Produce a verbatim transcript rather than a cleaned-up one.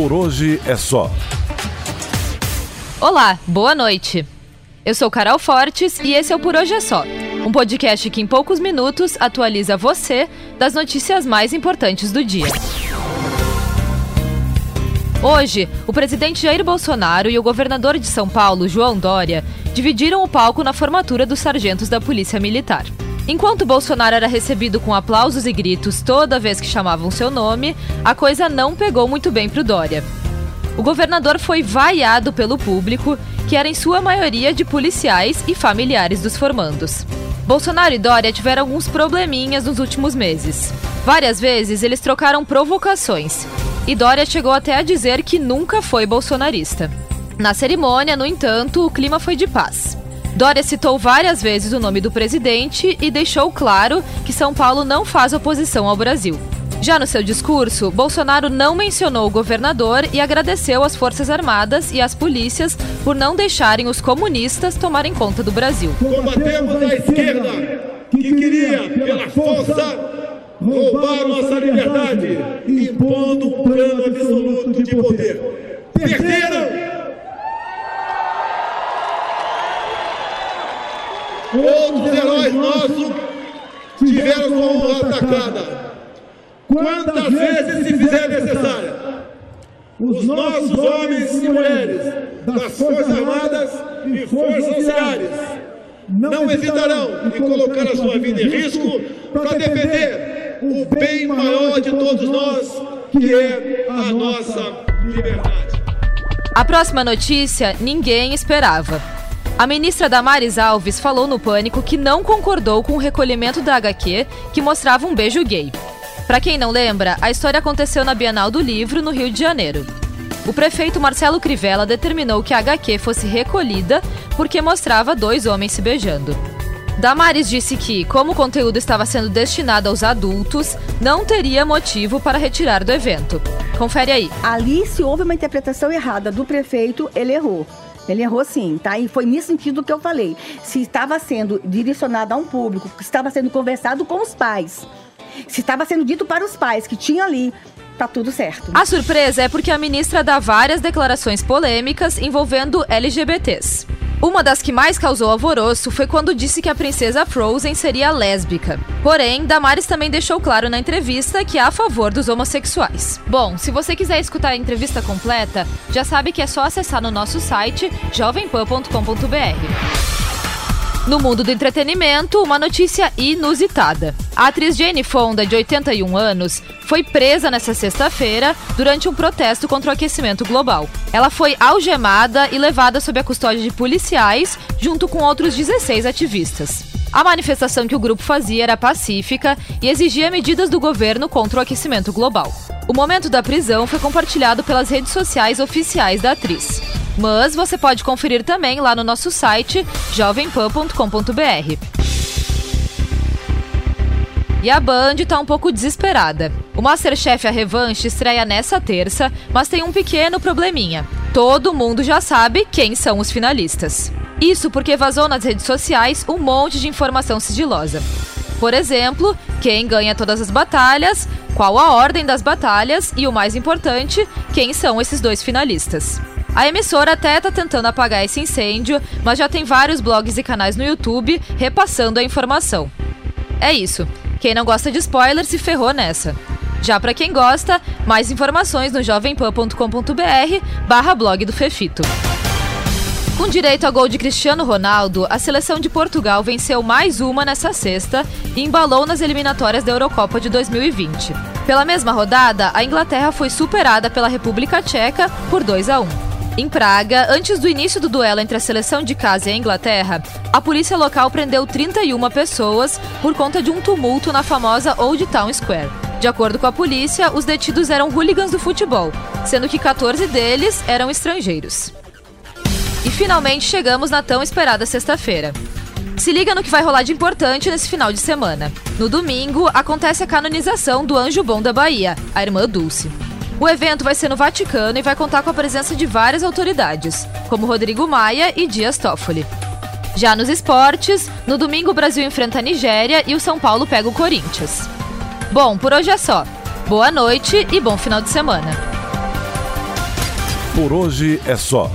Por hoje é só. Olá, boa noite. Eu sou Carol Fortes e esse é o Por Hoje é Só, um podcast que em poucos minutos atualiza você das notícias mais importantes do dia. Hoje, o presidente Jair Bolsonaro e o governador de São Paulo, João Dória, dividiram o palco na formatura dos sargentos da Polícia Militar. Enquanto Bolsonaro era recebido com aplausos e gritos toda vez que chamavam seu nome, a coisa não pegou muito bem para o Dória. O governador foi vaiado pelo público, que era em sua maioria de policiais e familiares dos formandos. Bolsonaro e Dória tiveram alguns probleminhas nos últimos meses. Várias vezes eles trocaram provocações, e Dória chegou até a dizer que nunca foi bolsonarista. Na cerimônia, no entanto, o clima foi de paz. Dória citou várias vezes o nome do presidente e deixou claro que São Paulo não faz oposição ao Brasil. Já no seu discurso, Bolsonaro não mencionou o governador e agradeceu às Forças Armadas e às polícias por não deixarem os comunistas tomarem conta do Brasil. Combatemos a esquerda que queria, pela força, roubar nossa liberdade, impondo um plano absoluto de poder. Perderam! Outros heróis nossos tiveram sua honra atacada. Quantas vezes se fizer necessária, os nossos homens e mulheres das Forças Armadas e Forças Auxiliares não hesitarão em colocar a sua vida em risco para defender o bem maior de todos nós, que é a nossa liberdade. A próxima notícia ninguém esperava. A ministra Damares Alves falou no Pânico que não concordou com o recolhimento da agá quê que mostrava um beijo gay. Para quem não lembra, a história aconteceu na Bienal do Livro, no Rio de Janeiro. O prefeito Marcelo Crivella determinou que a agá quê fosse recolhida porque mostrava dois homens se beijando. Damares disse que, como o conteúdo estava sendo destinado aos adultos, não teria motivo para retirar do evento. Confere aí. Ali, se houve uma interpretação errada do prefeito, ele errou. Ele errou sim, tá? E foi nesse sentido que eu falei. Se estava sendo direcionado a um público, estava sendo conversado com os pais, se estava sendo dito para os pais que tinha ali, tá tudo certo. A surpresa é porque a ministra dá várias declarações polêmicas envolvendo L G B Tês. Uma das que mais causou alvoroço foi quando disse que a princesa Frozen seria lésbica. Porém, Damares também deixou claro na entrevista que é a favor dos homossexuais. Bom, se você quiser escutar a entrevista completa, já sabe que é só acessar no nosso site jovem pan ponto com ponto br. No mundo do entretenimento, uma notícia inusitada. A atriz Jane Fonda, de oitenta e um anos, foi presa nesta sexta-feira durante um protesto contra o aquecimento global. Ela foi algemada e levada sob a custódia de policiais, junto com outros dezesseis ativistas. A manifestação que o grupo fazia era pacífica e exigia medidas do governo contra o aquecimento global. O momento da prisão foi compartilhado pelas redes sociais oficiais da atriz. Mas você pode conferir também lá no nosso site jovem pan ponto com ponto br. E a Band tá um pouco desesperada. O Masterchef a Revanche estreia nessa terça, mas tem um pequeno probleminha. Todo mundo já sabe quem são os finalistas. Isso porque vazou nas redes sociais um monte de informação sigilosa. Por exemplo, quem ganha todas as batalhas, qual a ordem das batalhas e, o mais importante, quem são esses dois finalistas. A emissora até está tentando apagar esse incêndio, mas já tem vários blogs e canais no YouTube repassando a informação. É isso. Quem não gosta de spoiler se ferrou nessa. Já para quem gosta, mais informações no jovem pan ponto com ponto br barra blog do Fefito. Com direito a gol de Cristiano Ronaldo, a seleção de Portugal venceu mais uma nessa sexta e embalou nas eliminatórias da Eurocopa de dois mil e vinte. Pela mesma rodada, a Inglaterra foi superada pela República Tcheca por dois a um. Em Praga, antes do início do duelo entre a seleção de casa e a Inglaterra, a polícia local prendeu trinta e uma pessoas por conta de um tumulto na famosa Old Town Square. De acordo com a polícia, os detidos eram hooligans do futebol, sendo que catorze deles eram estrangeiros. E finalmente chegamos na tão esperada sexta-feira. Se liga no que vai rolar de importante nesse final de semana. No domingo, acontece a canonização do Anjo Bom da Bahia, a irmã Dulce. O evento vai ser no Vaticano e vai contar com a presença de várias autoridades, como Rodrigo Maia e Dias Toffoli. Já nos esportes, no domingo o Brasil enfrenta a Nigéria e o São Paulo pega o Corinthians. Bom, por hoje é só. Boa noite e bom final de semana. Por hoje é só.